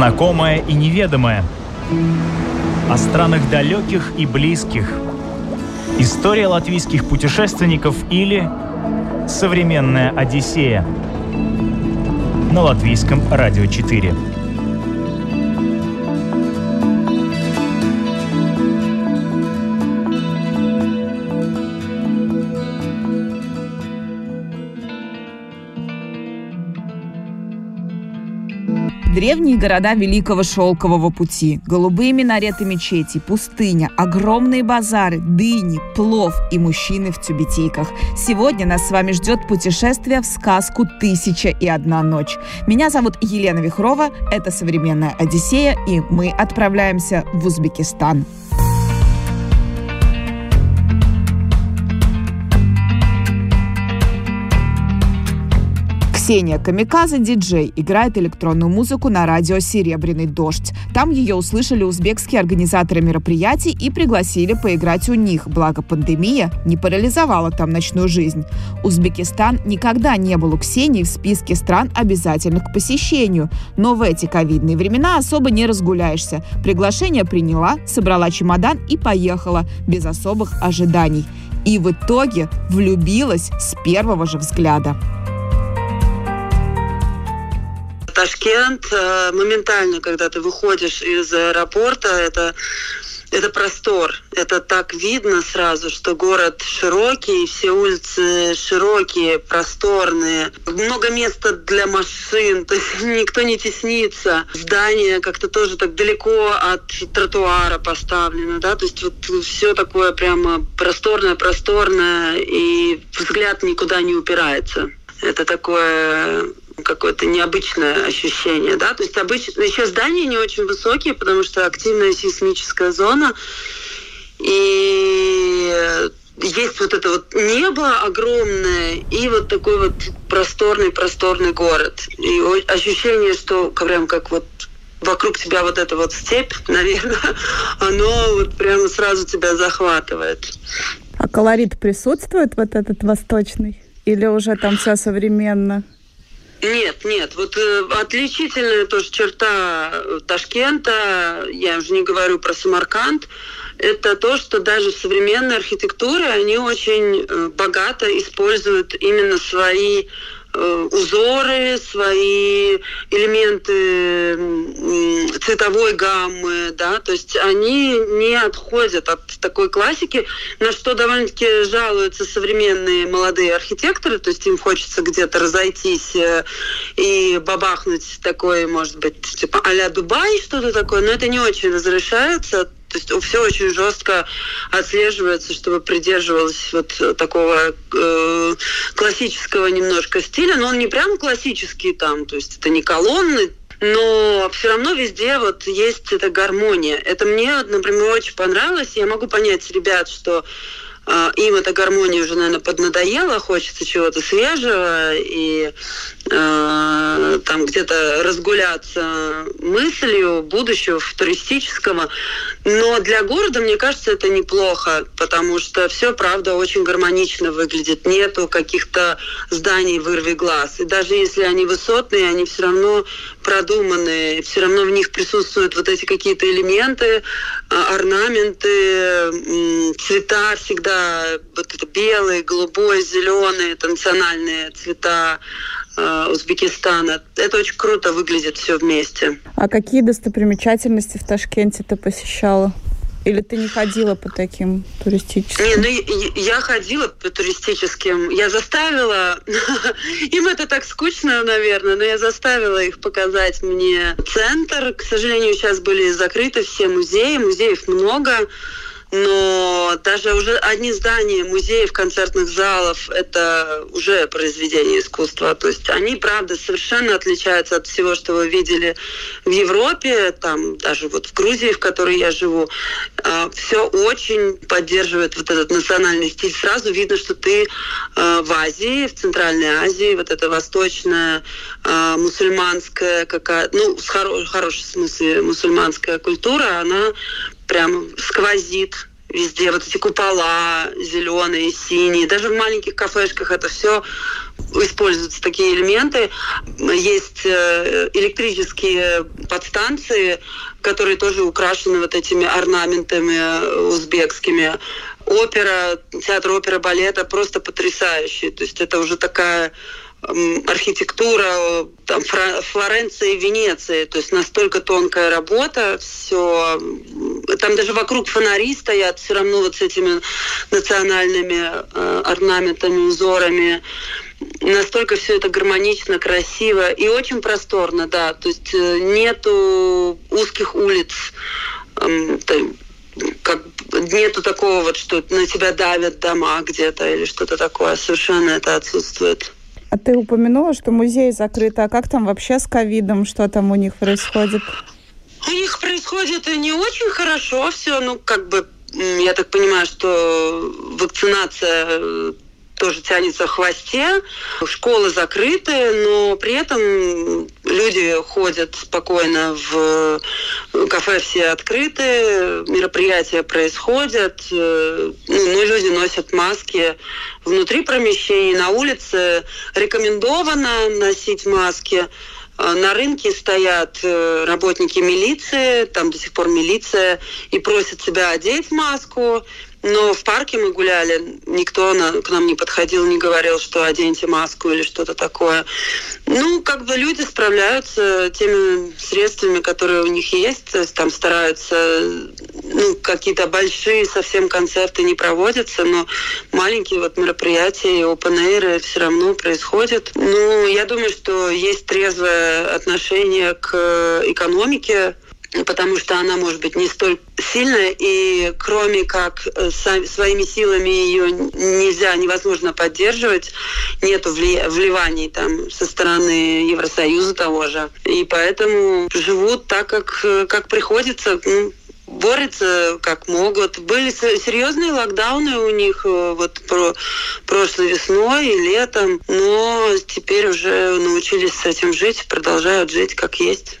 знакомое и неведомое, о странах далеких и близких, история латвийских путешественников или современная Одиссея на Латвийском радио 4. Древние города Великого Шелкового пути, голубые минареты мечети, пустыня, огромные базары, дыни, плов и мужчины в тюбетейках. Сегодня нас с вами ждет путешествие в сказку «Тысяча и одна ночь». Меня зовут Елена Вихрова, это «Современная Одиссея», и мы отправляемся в Узбекистан. Ксения Камиказа, диджей, играет электронную музыку на радио «Серебряный дождь». Там ее услышали узбекские организаторы мероприятий и пригласили поиграть у них, благо пандемия не парализовала там ночную жизнь. Узбекистан никогда не был у Ксении в списке стран, обязательных к посещению. Но в эти ковидные времена особо не разгуляешься. Приглашение приняла, собрала чемодан и поехала, без особых ожиданий. И в итоге влюбилась с первого же взгляда. Ташкент, моментально, когда ты выходишь из аэропорта, это простор. Это так видно сразу, что город широкий, все улицы широкие, просторные. Много места для машин, то есть никто не теснится. Здание как-то тоже так далеко от тротуара поставлено, да, то есть вот все такое прямо просторное, и взгляд никуда не упирается. Это такое какое-то необычное ощущение, да, то есть обычно еще здания не очень высокие, потому что активная сейсмическая зона, и есть вот это вот небо огромное и вот такой вот просторный город, и ощущение, что прям как вот вокруг тебя вот эта вот степь, наверное, оно вот прямо сразу тебя захватывает. А колорит присутствует вот этот восточный? Или уже там все современно? Нет. Вот отличительная тоже черта Ташкента, я уже не говорю про Самарканд, это то, что даже в современной архитектуре они очень богато используют именно свои узоры, свои элементы цветовой гаммы, да, то есть они не отходят от такой классики, на что довольно-таки жалуются современные молодые архитекторы, то есть им хочется где-то разойтись и бабахнуть такой, может быть, типа а-ля Дубай, что-то такое, но это не очень разрешается. То есть все очень жестко отслеживается, чтобы придерживалось вот такого классического немножко стиля. Но он не прям классический там, то есть это не колонны, но все равно везде вот есть эта гармония. Это мне, например, очень понравилось. Я могу понять ребят, что им эта гармония уже, наверное, поднадоела, хочется чего-то свежего и там где-то разгуляться мыслью будущего, туристического. Но для города, мне кажется, это неплохо, потому что все, правда, очень гармонично выглядит. Нету каких-то зданий вырви глаз. И даже если они высотные, они все равно продуманные, все равно в них присутствуют вот эти какие-то элементы, орнаменты, цвета всегда. Вот это белый, голубой, зеленый, это национальные цвета Узбекистана. Это очень круто выглядит все вместе. А какие достопримечательности в Ташкенте ты посещала? Или ты не ходила по таким туристическим? Я ходила по туристическим. Я заставила... Им это так скучно, наверное, но я заставила их показать мне центр. К сожалению, сейчас были закрыты все музеи. Музеев много. Но даже уже одни здания музеев, концертных залов — это уже произведение искусства. То есть они, правда, совершенно отличаются от всего, что вы видели в Европе, там даже вот в Грузии, в которой я живу. Все очень поддерживает вот этот национальный стиль. Сразу видно, что ты в Азии, в Центральной Азии, вот это восточная, мусульманская какая-то, ну, в хорошем смысле мусульманская культура, она прям сквозит везде вот эти купола зеленые, синие. Даже в маленьких кафешках это все используются такие элементы. Есть электрические подстанции, которые тоже украшены вот этими орнаментами узбекскими. Опера, театр оперы, балета просто потрясающий. То есть это уже такая архитектура там, Флоренции, Венеции. То есть настолько тонкая работа, все. Там даже вокруг фонари стоят все равно вот с этими национальными орнаментами, узорами. Настолько все это гармонично, красиво и очень просторно, да. То есть нету узких улиц, как нету такого вот, что на тебя давят дома где-то или что-то такое. Совершенно это отсутствует. А ты упомянула, что музей закрыт. А как там вообще с ковидом? Что там у них происходит? У них происходит не очень хорошо все. Ну, как бы, я так понимаю, что вакцинация тоже тянется в хвосте. Школы закрыты, но при этом люди ходят спокойно в кафе, все открыты, мероприятия происходят, ну, люди носят маски внутри помещений, на улице рекомендовано носить маски. На рынке стоят работники милиции, там до сих пор милиция, и просят себя одеть маску. Но в парке мы гуляли, никто к нам не подходил, не говорил, что оденьте маску или что-то такое. Ну, как бы люди справляются теми средствами, которые у них есть, там стараются, ну, какие-то большие совсем концерты не проводятся, но маленькие вот мероприятия и open-air все равно происходят. Ну, я думаю, что есть трезвое отношение к экономике, потому что она может быть не столь сильная, и кроме как своими силами ее невозможно поддерживать, нету вливаний там со стороны Евросоюза того же. И поэтому живут так, как приходится, борются как могут. Были серьезные локдауны у них вот прошлой весной и летом, но теперь уже научились с этим жить, продолжают жить как есть.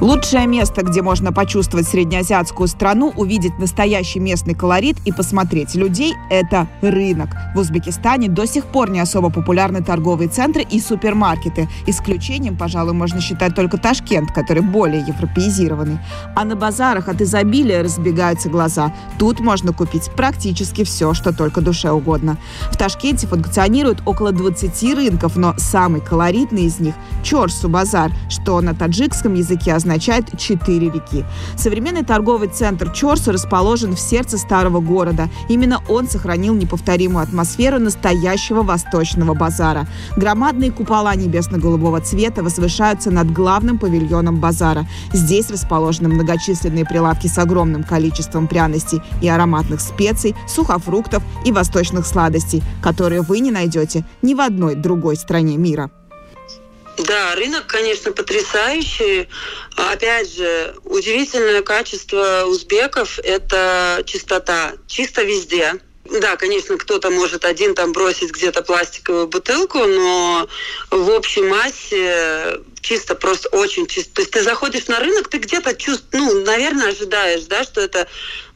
Лучшее место, где можно почувствовать среднеазиатскую страну, увидеть настоящий местный колорит и посмотреть людей – это рынок. В Узбекистане до сих пор не особо популярны торговые центры и супермаркеты. Исключением, пожалуй, можно считать только Ташкент, который более европеизированный. А на базарах от изобилия разбегаются глаза. Тут можно купить практически все, что только душе угодно. В Ташкенте функционирует около 20 рынков, но самый колоритный из них – Чорсу-базар, что на таджикском языке означает «четыре реки». Современный торговый центр Чорсу расположен в сердце старого города. Именно он сохранил неповторимую атмосферу настоящего восточного базара. Громадные купола небесно-голубого цвета возвышаются над главным павильоном базара. Здесь расположены многочисленные прилавки с огромным количеством пряностей и ароматных специй, сухофруктов и восточных сладостей, которые вы не найдете ни в одной другой стране мира. Да, рынок, конечно, потрясающий. Опять же, удивительное качество узбеков – это чистота. Чисто везде. Да, конечно, кто-то может один там бросить где-то пластиковую бутылку, но в общей массе чисто, просто очень чисто. То есть ты заходишь на рынок, ты где-то наверное, ожидаешь, да, что это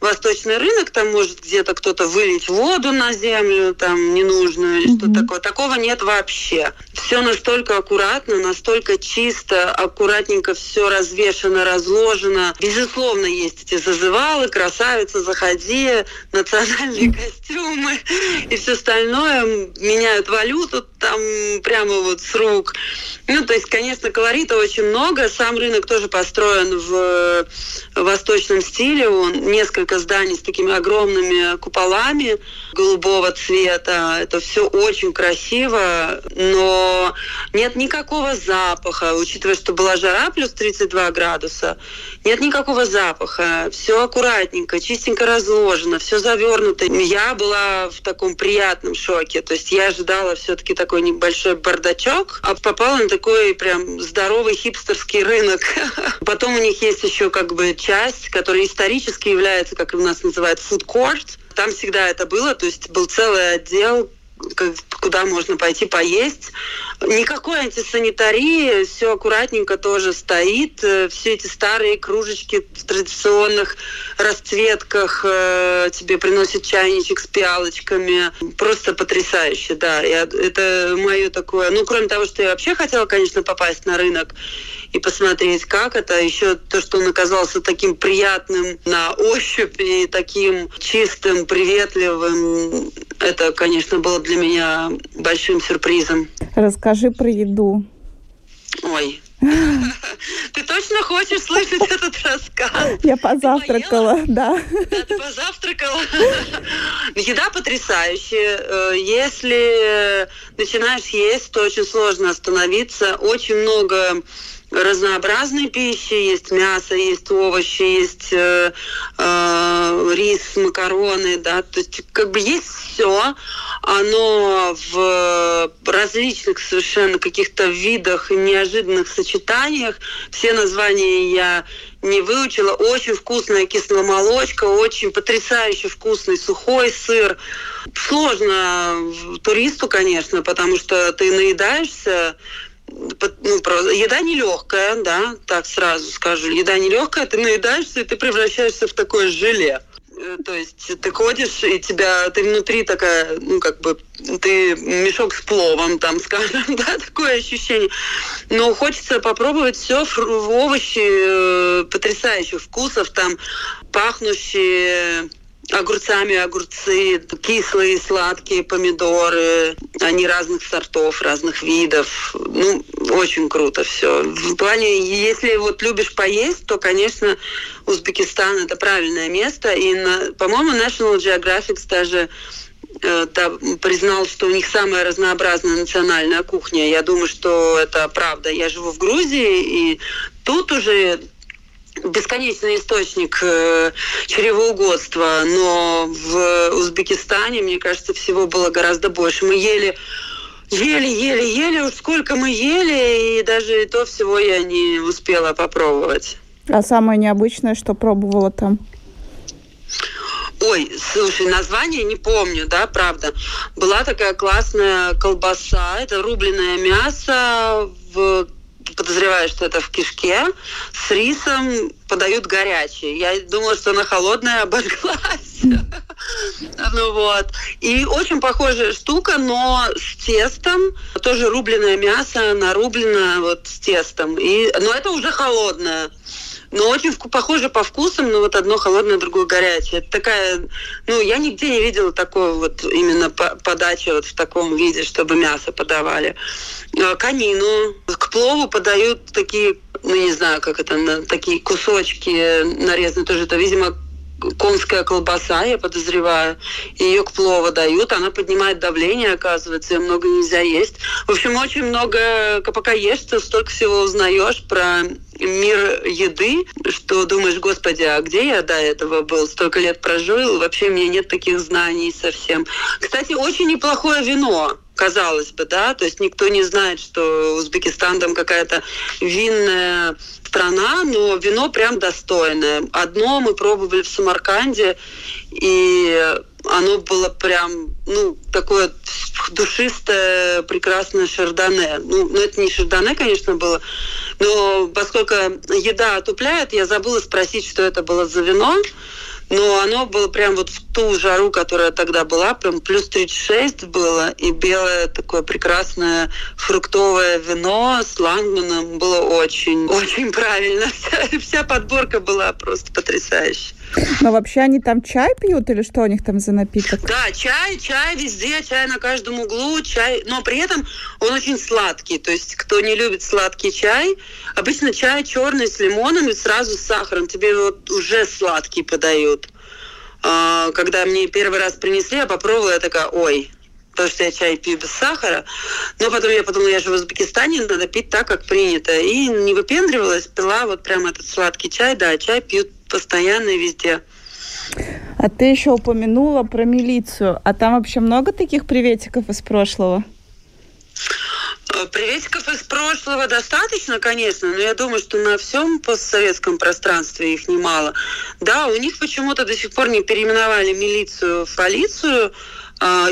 восточный рынок, там может где-то кто-то вылить воду на землю, там ненужную или что-то такое. Такого нет вообще. Все настолько аккуратно, настолько чисто, аккуратненько все развешено, разложено. Безусловно, есть эти зазывалы, красавица, заходи, национальные костюмы и все остальное. Меняют валюту там прямо вот с рук. Ну, то есть, конечно, колорита очень много. Сам рынок тоже построен в восточном стиле. Он несколько зданий с такими огромными куполами голубого цвета. Это все очень красиво, но нет никакого запаха. Учитывая, что была жара плюс 32 градуса, нет никакого запаха. Все аккуратненько, чистенько разложено, все завернуто. Я была в таком приятном шоке. То есть я ожидала все-таки такой небольшой бардачок, а попала на такой прям здоровый хипстерский рынок. Потом у них есть еще как бы часть, которая исторически является, как у нас называют, food court. Там всегда это было, то есть был целый отдел куда можно пойти поесть. Никакой антисанитарии, все аккуратненько тоже стоит. Все эти старые кружечки в традиционных расцветках тебе приносят чайничек с пиалочками. Просто потрясающе, да. Это мое такое... Ну, кроме того, что я вообще хотела, конечно, попасть на рынок и посмотреть, как это. Еще то, что он оказался таким приятным на ощупь и таким чистым, приветливым, это, конечно, было для меня большим сюрпризом. Расскажи про еду. Ой. Ты точно хочешь слышать этот рассказ? Я позавтракала, да. Да, ты позавтракала. Еда потрясающая. Если начинаешь есть, то очень сложно остановиться. Очень много разнообразной пищи. Есть мясо, есть овощи, есть рис, макароны, да. То есть как бы есть все. Оно в различных совершенно каких-то видах и неожиданных сочетаниях. Все названия я не выучила. Очень вкусная кисломолочка, очень потрясающе вкусный сухой сыр. Сложно туристу, конечно, потому что ты наедаешься. Ну, еда нелегкая, да, так сразу скажу. Еда нелегкая, ты наедаешься, и ты превращаешься в такое желе. То есть ты ходишь, и ты внутри такая, ну, как бы, ты мешок с пловом, там, скажем, да, такое ощущение. Но хочется попробовать все, овощи потрясающих вкусов, там, пахнущие... огурцы, кислые, сладкие помидоры, они разных сортов, разных видов. Ну, очень круто все. В плане, если вот любишь поесть, то, конечно, Узбекистан – это правильное место. И, по-моему, National Geographic даже признал, что у них самая разнообразная национальная кухня. Я думаю, что это правда. Я живу в Грузии, и тут уже... бесконечный источник чревоугодства, но в Узбекистане, мне кажется, всего было гораздо больше. Мы ели, уж сколько мы ели, и даже и то всего я не успела попробовать. А самое необычное, что пробовала там? Ой, слушай, название не помню, да, правда. Была такая классная колбаса, это рубленое мясо в... Подозреваю, что это в кишке, с рисом подают горячий. Я думала, что она холодная, обожглась. Ну вот. И очень похожая штука, но с тестом. Тоже рубленое мясо, нарублено вот с тестом. Но это уже холодное. Но очень похоже по вкусам, но вот одно холодное, другое горячее. Это такая, ну, я нигде не видела такой вот именно подачи вот в таком виде, чтобы мясо подавали. Конину. К плову подают такие, ну, не знаю, как это, такие кусочки нарезанные тоже. Это, видимо, конская колбаса, я подозреваю. Ее к плову дают, она поднимает давление, оказывается, ее много нельзя есть. В общем, очень много, пока ешь, ты столько всего узнаешь про мир еды, что думаешь, господи, а где я до этого был? Столько лет прожил, вообще у меня нет таких знаний совсем. Кстати, очень неплохое вино, казалось бы, да, то есть никто не знает, что Узбекистан там какая-то винная страна, но вино прям достойное. Одно мы пробовали в Самарканде, и оно было прям, ну, такое душистое, прекрасное шардоне. Ну, это не шардоне, конечно, было, но поскольку еда отупляет, я забыла спросить, что это было за вино. Но оно было прям вот в ту жару, которая тогда была, прям плюс 36 было, и белое такое прекрасное фруктовое вино с лангманом было очень правильно. Вся подборка была просто потрясающая. Но вообще они там чай пьют или что у них там за напиток? Да, чай везде, чай на каждом углу, чай, но при этом он очень сладкий, то есть кто не любит сладкий чай, обычно чай черный с лимоном и сразу с сахаром, тебе вот уже сладкий подают. Когда мне первый раз принесли, я попробовала, я такая, ой, потому что я чай пью без сахара. Но потом я подумала, я же в Узбекистане, надо пить так, как принято. И не выпендривалась, пила вот прям этот сладкий чай. Да, чай пьют постоянно и везде. А ты еще упомянула про милицию. А там вообще много таких приветиков из прошлого? Приветиков из прошлого достаточно, конечно, но я думаю, что на всем постсоветском пространстве их немало. Да, у них почему-то до сих пор не переименовали милицию в полицию,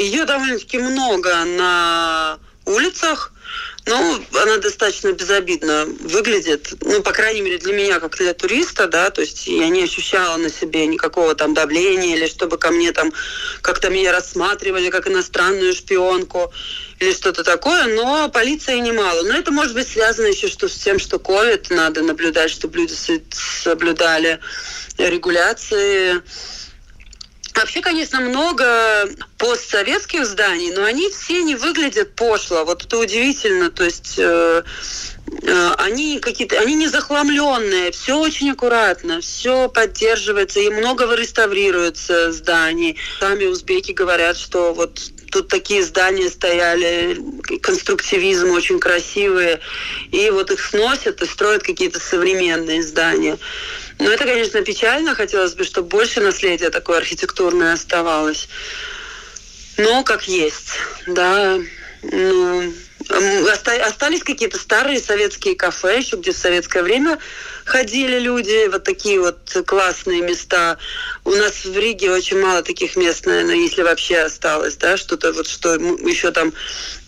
Ее довольно-таки много на улицах. Ну, она достаточно безобидно выглядит, ну, по крайней мере, для меня, как для туриста, да, то есть я не ощущала на себе никакого там давления, или чтобы ко мне там как-то меня рассматривали как иностранную шпионку, или что-то такое, но полиции немало. Но это может быть связано еще что с тем, что ковид, надо наблюдать, чтобы люди соблюдали регуляции. Вообще, конечно, много постсоветских зданий, но они все не выглядят пошло. Вот это удивительно. То есть они какие-то, они не захламленные, все очень аккуратно, все поддерживается, и многого реставрируется зданий. Сами узбеки говорят, что вот тут такие здания стояли, конструктивизм очень красивые, и вот их сносят и строят какие-то современные здания. Ну, это, конечно, печально. Хотелось бы, чтобы больше наследия такое архитектурное оставалось. Но как есть, да. Ну, остались какие-то старые советские кафе, еще где в советское время ходили люди. Вот такие вот классные места. У нас в Риге очень мало таких мест, наверное, если вообще осталось, да, что-то вот, что еще там,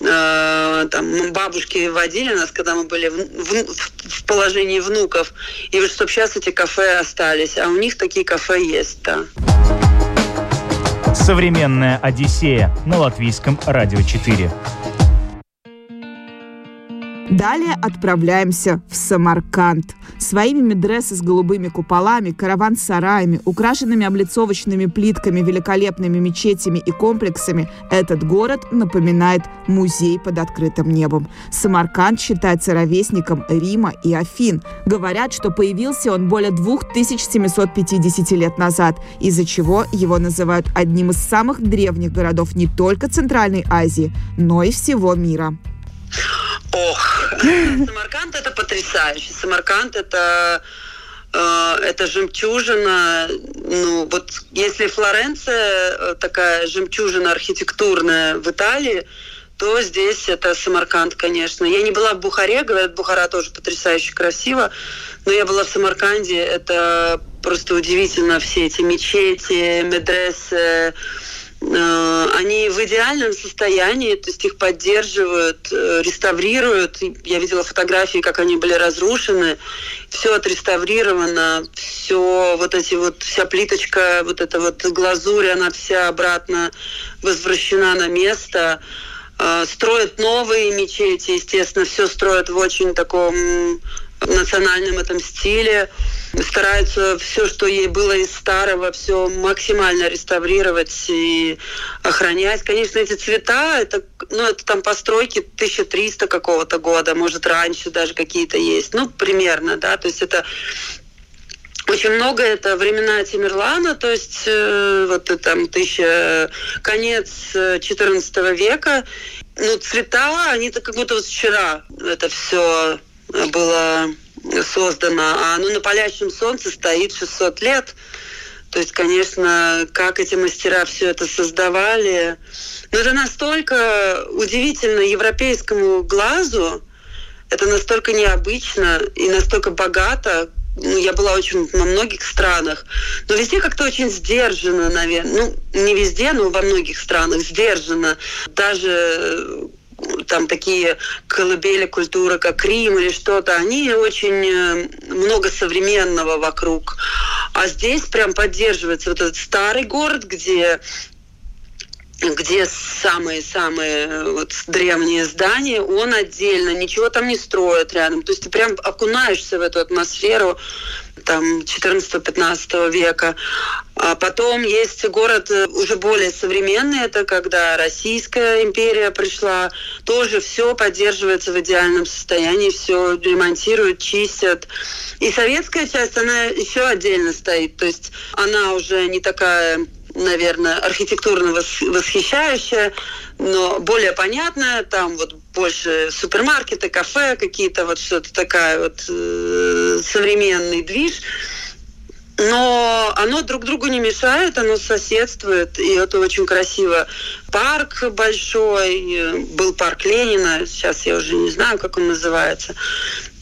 там бабушки водили нас, когда мы были в положении внуков. И вот чтобы сейчас эти кафе остались, а у них такие кафе есть, да. Современная Одиссея на Латвийском радио 4. Далее отправляемся в Самарканд. Своими медресе с голубыми куполами, караван-сараями, украшенными облицовочными плитками, великолепными мечетями и комплексами этот город напоминает музей под открытым небом. Самарканд считается ровесником Рима и Афин. Говорят, что появился он более 2750 лет назад, из-за чего его называют одним из самых древних городов не только Центральной Азии, но и всего мира. Ох, Самарканд — это потрясающе. Самарканд — это жемчужина. Ну, вот если Флоренция такая жемчужина архитектурная в Италии, то здесь это Самарканд, конечно. Я не была в Бухаре, говорят, Бухара тоже потрясающе красиво, но я была в Самарканде, это просто удивительно, все эти мечети, медресе. Они в идеальном состоянии, то есть их поддерживают, реставрируют. Я видела фотографии, как они были разрушены. Все отреставрировано, все вот эти вот, вся плиточка, вот эта вот глазурь, она вся обратно возвращена на место. Строят новые мечети, естественно, все строят в очень таком национальном этом стиле. Стараются все, что ей было из старого, все максимально реставрировать и охранять. Конечно, эти цвета, это, ну, это там постройки 1300 какого-то года, может, раньше даже какие-то есть. Ну, примерно, да, то есть это очень много, это времена Тимирлана, то есть вот там конец XIV века. Ну, цвета, они-то как будто вот вчера это все было создано, а оно на палящем солнце стоит 600 лет. То есть, конечно, как эти мастера все это создавали. Но это настолько удивительно европейскому глазу, это настолько необычно и настолько богато. Ну, я была очень во многих странах, но везде как-то очень сдержанно, наверное. Ну, не везде, но во многих странах сдержанно. Даже там такие колыбели культуры, как Рим или что-то, они очень много современного вокруг. А здесь прям поддерживается вот этот старый город, где самые-самые вот древние здания, он отдельно, ничего там не строят рядом. То есть ты прям окунаешься в эту атмосферу там 14-15 века. А потом есть город уже более современный, это когда Российская империя пришла, тоже все поддерживается в идеальном состоянии, все ремонтируют, чистят. И советская часть, она еще отдельно стоит, то есть она уже не такая, наверное, архитектурно восхищающая, но более понятная, там вот больше супермаркеты, кафе, какие-то вот что-то такая вот современный движ. Но оно друг другу не мешает, оно соседствует, и это очень красиво. Парк большой, был парк Ленина, сейчас я уже не знаю, как он называется.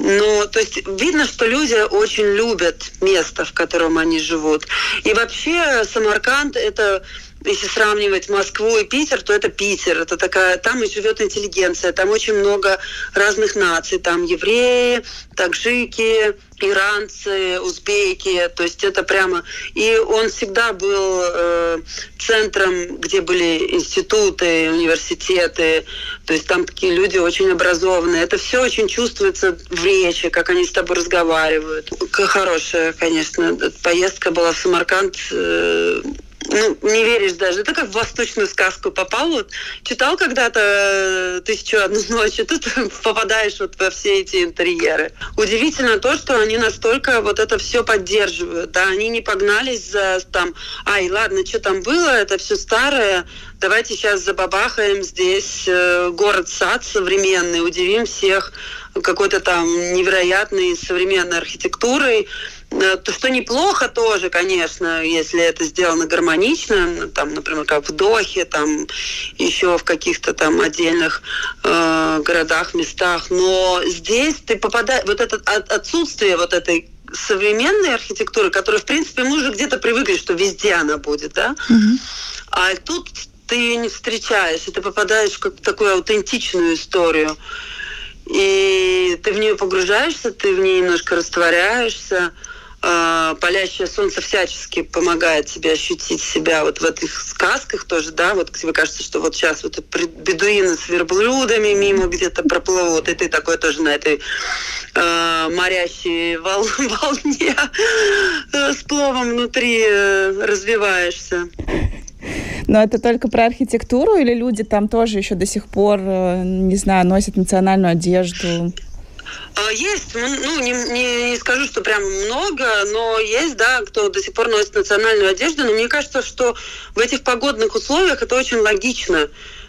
Но, то есть, видно, что люди очень любят место, в котором они живут. И вообще Самарканд — это Если сравнивать Москву и Питер, то это Питер. Это такая, там и живет интеллигенция, там очень много разных наций, там евреи, таджики, иранцы, узбеки, то есть это прямо... И он всегда был центром, где были институты, университеты, то есть там такие люди очень образованные. Это все очень чувствуется в речи, как они с тобой разговаривают. Хорошая, конечно, поездка была в Самарканд... не веришь даже. Это как в восточную сказку попал. Вот, читал когда-то «Тысячу и одну ночь», и тут попадаешь вот во все эти интерьеры. Удивительно то, что они настолько вот это все поддерживают. Да, они не погнались за там, ай, ладно, что там было, это все старое, давайте сейчас забабахаем здесь город-сад современный, удивим всех какой-то там невероятной современной архитектурой. То, что неплохо тоже, конечно, если это сделано гармонично, там, например, как в Дохе, там, еще в каких-то там отдельных городах, местах, но здесь ты попадаешь, вот это отсутствие вот этой современной архитектуры, которая, в принципе, мы уже где-то привыкли, что везде она будет, да, а тут ты ее не встречаешь, и ты попадаешь в какую-то такую аутентичную историю, и ты в нее погружаешься, ты в ней немножко растворяешься. Палящее солнце всячески помогает тебе ощутить себя вот в этих сказках тоже, да, вот тебе кажется, что вот сейчас вот бедуины с верблюдами мимо где-то проплывут, и ты такой тоже на этой морящей волне с пловом внутри развиваешься. Но это только про архитектуру или люди там тоже еще до сих пор, не знаю, носят национальную одежду? Есть, ну, не скажу, что прям много, но есть, да, кто до сих пор носит национальную одежду, но мне кажется, что в этих погодных условиях это очень логично.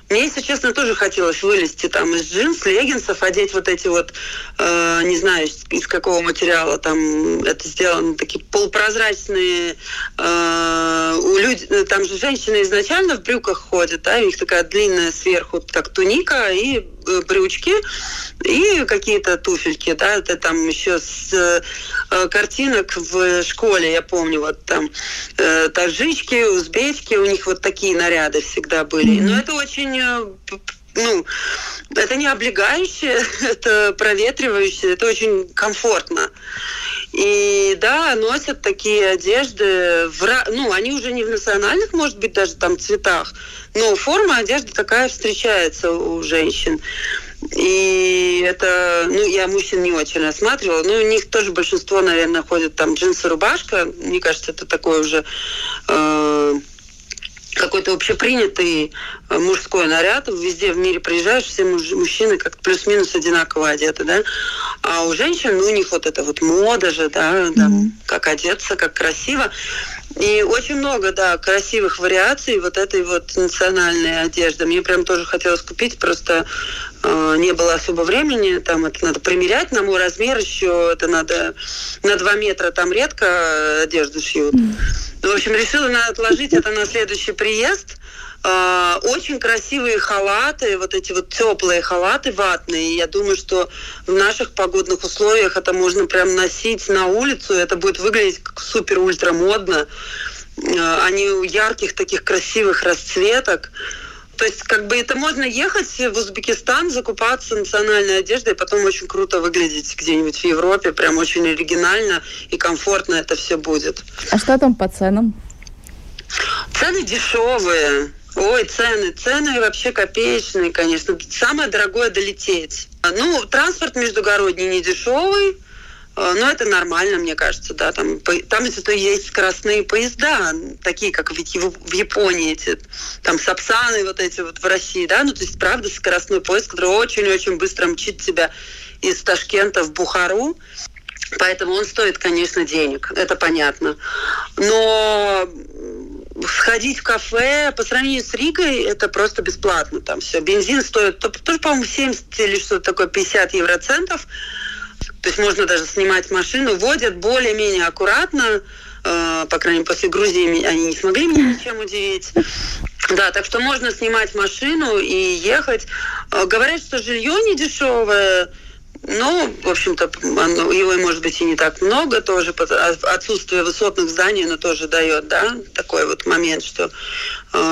Мне, если честно, тоже хотелось вылезти там из джинс, леггинсов, одеть вот эти вот, не знаю, из какого материала там это сделано, такие полупрозрачные. Там же женщины изначально в брюках ходят, да, у них такая длинная сверху, как туника, и брючки, и какие-то туфельки, да, это там еще с картинок в школе, я помню, вот там таджички, узбечки, у них вот такие наряды всегда были. Но это очень, это не облегающее, это проветривающее, это очень комфортно. И да, носят такие одежды, они уже не в национальных, может быть, даже там цветах, но форма одежды такая встречается у женщин. И это, я мужчин не очень рассматривала, у них тоже большинство, наверное, ходят там джинсы, рубашка, мне кажется, это такой уже... какой-то общепринятый мужской наряд. Везде в мире приезжаешь, все мужчины как плюс-минус одинаково одеты, да. А у женщин, у них вот эта вот мода же, да, там, как одеться, как красиво. И очень много, да, красивых вариаций вот этой вот национальной одежды. Мне прям тоже хотелось купить, просто не было особо времени. Там это надо примерять на мой размер еще. Это надо на 2 метра там редко одежду шьют. В общем, решила отложить это на следующий приезд. Очень красивые халаты, вот эти вот теплые халаты ватные. Я думаю, что в наших погодных условиях это можно прям носить на улицу. Это будет выглядеть супер-ультра модно. Они ярких таких красивых расцветок. То есть как бы это можно ехать в Узбекистан, закупаться национальной одеждой, и потом очень круто выглядеть где-нибудь в Европе. Прям очень оригинально и комфортно это все будет. А что там по ценам? Цены дешевые. Ой, цены вообще копеечные, конечно. Самое дорогое долететь. Транспорт междугородний не дешевый, но это нормально, мне кажется, да. Там зато есть скоростные поезда, такие, как в Японии, эти, там сапсаны вот эти вот в России, да. То есть, правда, скоростной поезд, который очень-очень быстро мчит тебя из Ташкента в Бухару. Поэтому он стоит, конечно, денег, это понятно. Но... сходить в кафе, по сравнению с Ригой, это просто бесплатно. Там все. Бензин стоит тоже, по-моему, 70 или что-то такое, 50 евроцентов. То есть можно даже снимать машину. Водят более-менее аккуратно. По крайней мере, после Грузии они не смогли меня ничем удивить. Да, так что можно снимать машину и ехать. Говорят, что жилье недешевое. Ну, в общем-то, его, может быть, и не так много тоже. Отсутствие высотных зданий, оно тоже дает, да, такой вот момент, что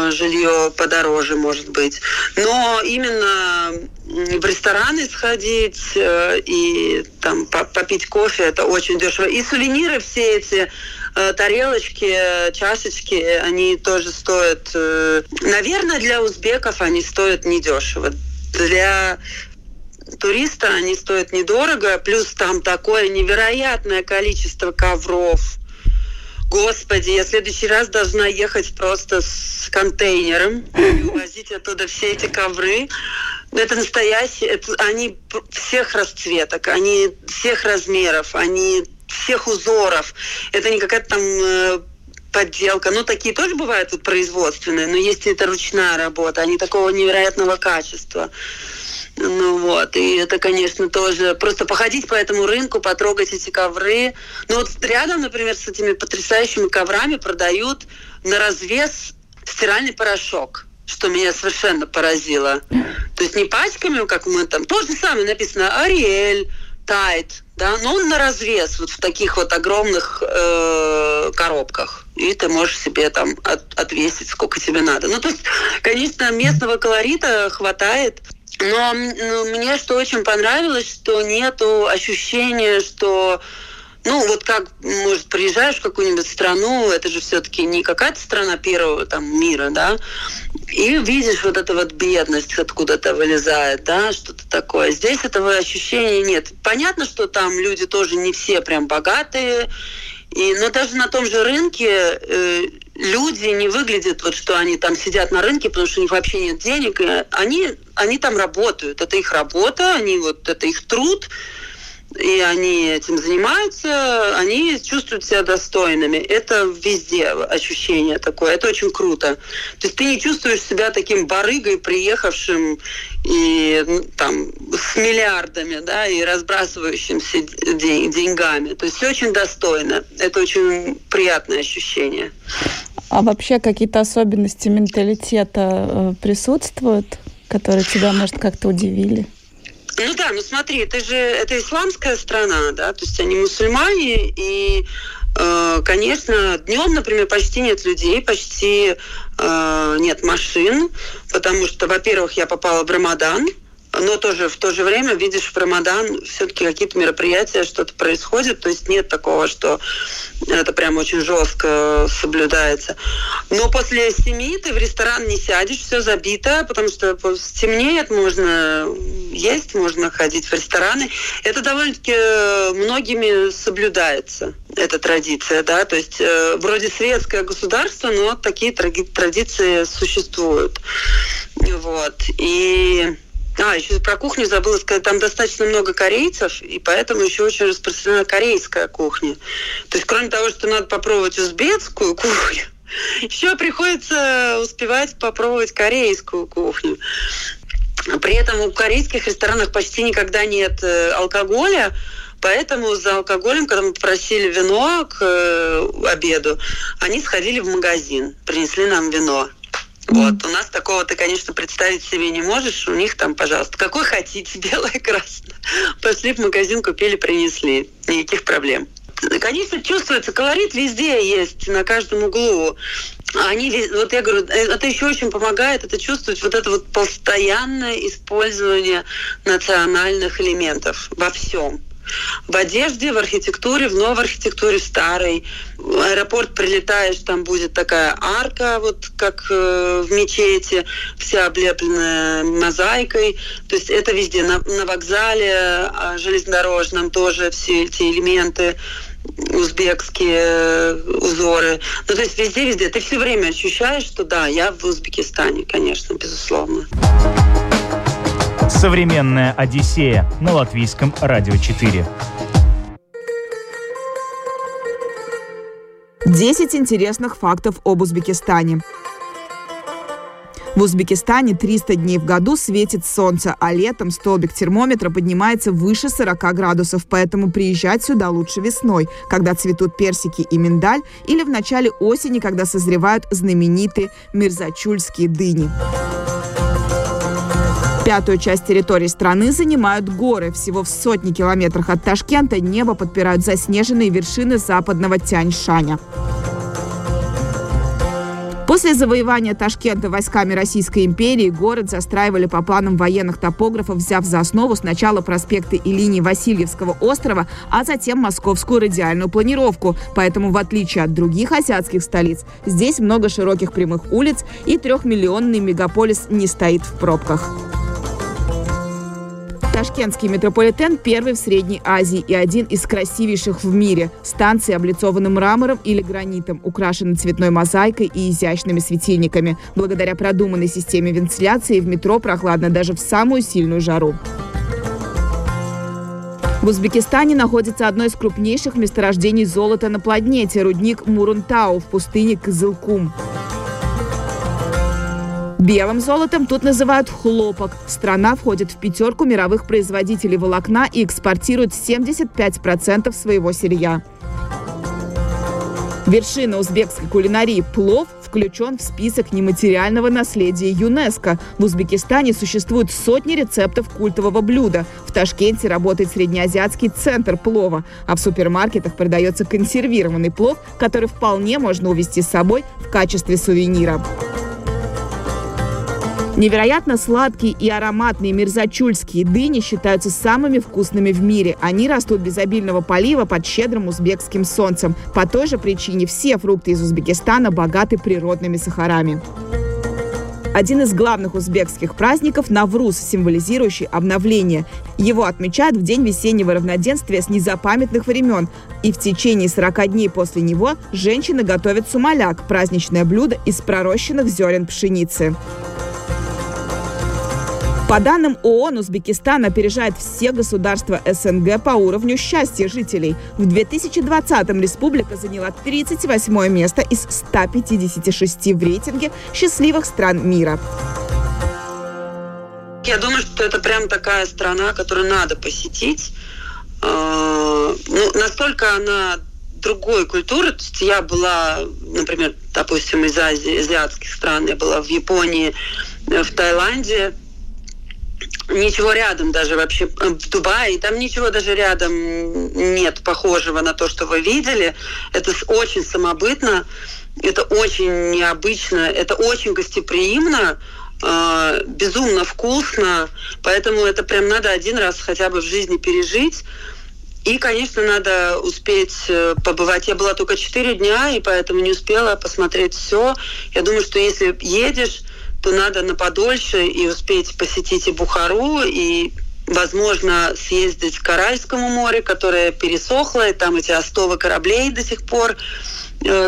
жилье подороже, может быть. Но именно в рестораны сходить и там попить кофе, это очень дешево. И сувениры все эти, тарелочки, чашечки, они тоже стоят... Наверное, для узбеков они стоят недешево. Для... туриста они стоят недорого, плюс там такое невероятное количество ковров. Господи, я в следующий раз должна ехать просто с контейнером и увозить оттуда все эти ковры. Это настоящие, это, они всех расцветок, они всех размеров, они всех узоров. Это не какая-то там подделка. Ну, такие тоже бывают вот, производственные, но есть и это ручная работа, они такого невероятного качества. Ну вот, и это, конечно, тоже... Просто походить по этому рынку, потрогать эти ковры. Ну вот рядом, например, с этими потрясающими коврами продают на развес стиральный порошок, что меня совершенно поразило. То есть не пачками, как мы там... То же самое написано «Ариэль», «Тайд», да, но он на развес вот в таких вот огромных коробках. И ты можешь себе там отвесить, сколько тебе надо. Ну то есть, конечно, местного колорита хватает... Но мне что очень понравилось, что нету ощущения, что, ну, вот как, может, приезжаешь в какую-нибудь страну, это же все-таки не какая-то страна первого там мира, да, и видишь вот эту вот бедность откуда-то вылезает, да, что-то такое. Здесь этого ощущения нет. Понятно, что там люди тоже не все прям богатые, и, но даже на том же рынке люди не выглядят, вот, что они там сидят на рынке, потому что у них вообще нет денег. Они там работают. Это их работа, это их труд. И они этим занимаются, они чувствуют себя достойными. Это везде ощущение такое. Это очень круто. То есть ты не чувствуешь себя таким барыгой, приехавшим и там с миллиардами, да, и разбрасывающимся деньгами. То есть все очень достойно. Это очень приятное ощущение. А вообще какие-то особенности менталитета присутствуют, которые тебя, может, как-то удивили? Ну да, ну смотри, это исламская страна, да, то есть они мусульмане, и, конечно, днем, например, почти нет людей, почти нет машин, потому что, во-первых, я попала в Рамадан, но тоже в то же время, видишь, в Рамадан все-таки какие-то мероприятия, что-то происходит, то есть нет такого, что это прям очень жестко соблюдается. Но после 7 ты в ресторан не сядешь, все забито, потому что стемнеет, можно есть, можно ходить в рестораны. Это довольно-таки многими соблюдается, эта традиция, да, то есть вроде светское государство, но такие традиции существуют. Вот, и... еще про кухню забыла сказать. Там достаточно много корейцев, и поэтому еще очень распространена корейская кухня. То есть, кроме того, что надо попробовать узбекскую кухню, еще приходится успевать попробовать корейскую кухню. При этом в корейских ресторанах почти никогда нет алкоголя, поэтому за алкоголем, когда мы попросили вино к обеду, они сходили в магазин, принесли нам вино. Вот, у нас такого ты, конечно, представить себе не можешь. У них там, пожалуйста, какой хотите, белое, красное. Пошли в магазин, купили, принесли. Никаких проблем. Конечно, чувствуется, колорит везде есть, на каждом углу. Вот я говорю, это еще очень помогает, это чувствовать, вот это вот постоянное использование национальных элементов во всем. В одежде, в архитектуре, в новой архитектуре, в старой. В аэропорт прилетаешь, там будет такая арка, вот как в мечети, вся облепленная мозаикой. То есть это везде. На вокзале железнодорожном тоже все эти элементы, узбекские узоры. Ну, то есть везде-везде. Ты все время ощущаешь, что да, я в Узбекистане, конечно, безусловно. «Современная Одиссея» на Латвийском радио 4. 10 интересных фактов об Узбекистане. В Узбекистане 300 дней в году светит солнце, а летом столбик термометра поднимается выше 40 градусов, поэтому приезжать сюда лучше весной, когда цветут персики и миндаль, или в начале осени, когда созревают знаменитые мирзачульские дыни. Пятую часть территории страны занимают горы. Всего в сотни километрах от Ташкента небо подпирают заснеженные вершины Западного Тянь-Шаня. После завоевания Ташкента войсками Российской империи город застраивали по планам военных топографов, взяв за основу сначала проспекты и линии Васильевского острова, а затем московскую радиальную планировку. Поэтому, в отличие от других азиатских столиц, здесь много широких прямых улиц, и трехмиллионный мегаполис не стоит в пробках. Ташкентский метрополитен – первый в Средней Азии и один из красивейших в мире. Станции облицованы мрамором или гранитом, украшены цветной мозаикой и изящными светильниками. Благодаря продуманной системе вентиляции в метро прохладно даже в самую сильную жару. В Узбекистане находится одно из крупнейших месторождений золота на планете – рудник Мурунтау в пустыне Кызылкум. Белым золотом тут называют хлопок. Страна входит в пятерку мировых производителей волокна и экспортирует 75% своего сырья. Вершина узбекской кулинарии – плов – включен в список нематериального наследия ЮНЕСКО. В Узбекистане существует сотни рецептов культового блюда. В Ташкенте работает среднеазиатский центр плова, а в супермаркетах продается консервированный плов, который вполне можно увезти с собой в качестве сувенира. Невероятно сладкие и ароматные мирзачульские дыни считаются самыми вкусными в мире. Они растут без обильного полива под щедрым узбекским солнцем. По той же причине все фрукты из Узбекистана богаты природными сахарами. Один из главных узбекских праздников – Навруз, символизирующий обновление. Его отмечают в день весеннего равноденствия с незапамятных времен. И в течение 40 дней после него женщины готовят сумаляк – праздничное блюдо из пророщенных зерен пшеницы. По данным ООН, Узбекистан опережает все государства СНГ по уровню счастья жителей. В 2020-м республика заняла 38-е место из 156 в рейтинге счастливых стран мира. Я думаю, что это прям такая страна, которую надо посетить. Настолько она другой культуры. То есть я была, например, допустим, из азиатских стран, я была в Японии, в Таиланде. Ничего рядом даже вообще. В Дубае там ничего даже рядом нет похожего на то, что вы видели. Это очень самобытно, это очень необычно, это очень гостеприимно, безумно вкусно. Поэтому это прям надо один раз хотя бы в жизни пережить. И, конечно, надо успеть побывать. Я была только 4 дня, и поэтому не успела посмотреть все. Я думаю, что если едешь, то надо на подольше и успеть посетить и Бухару, и, возможно, съездить к Аральскому морю, которое пересохло, и там эти остовы кораблей до сих пор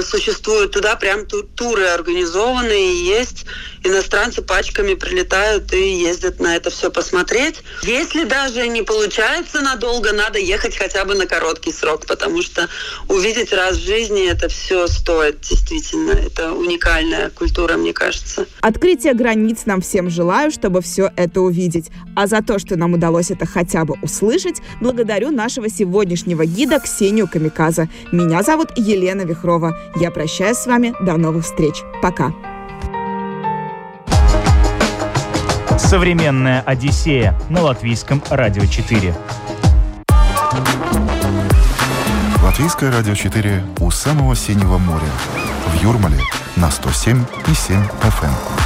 существуют. Туда прям туры организованы и есть. Иностранцы пачками прилетают и ездят на это все посмотреть. Если даже не получается надолго, надо ехать хотя бы на короткий срок, потому что увидеть раз в жизни это все стоит. Действительно, это уникальная культура, мне кажется. Открытие границ нам всем желаю, чтобы все это увидеть. А за то, что нам удалось это хотя бы услышать, благодарю нашего сегодняшнего гида Ксению Камиказа. Меня зовут Елена Вихрова. Я прощаюсь с вами. До новых встреч. Пока. «Современная Одиссея» на Латвийском радио 4. Латвийское радио 4 у самого синего моря. В Юрмале на 107,7 FM.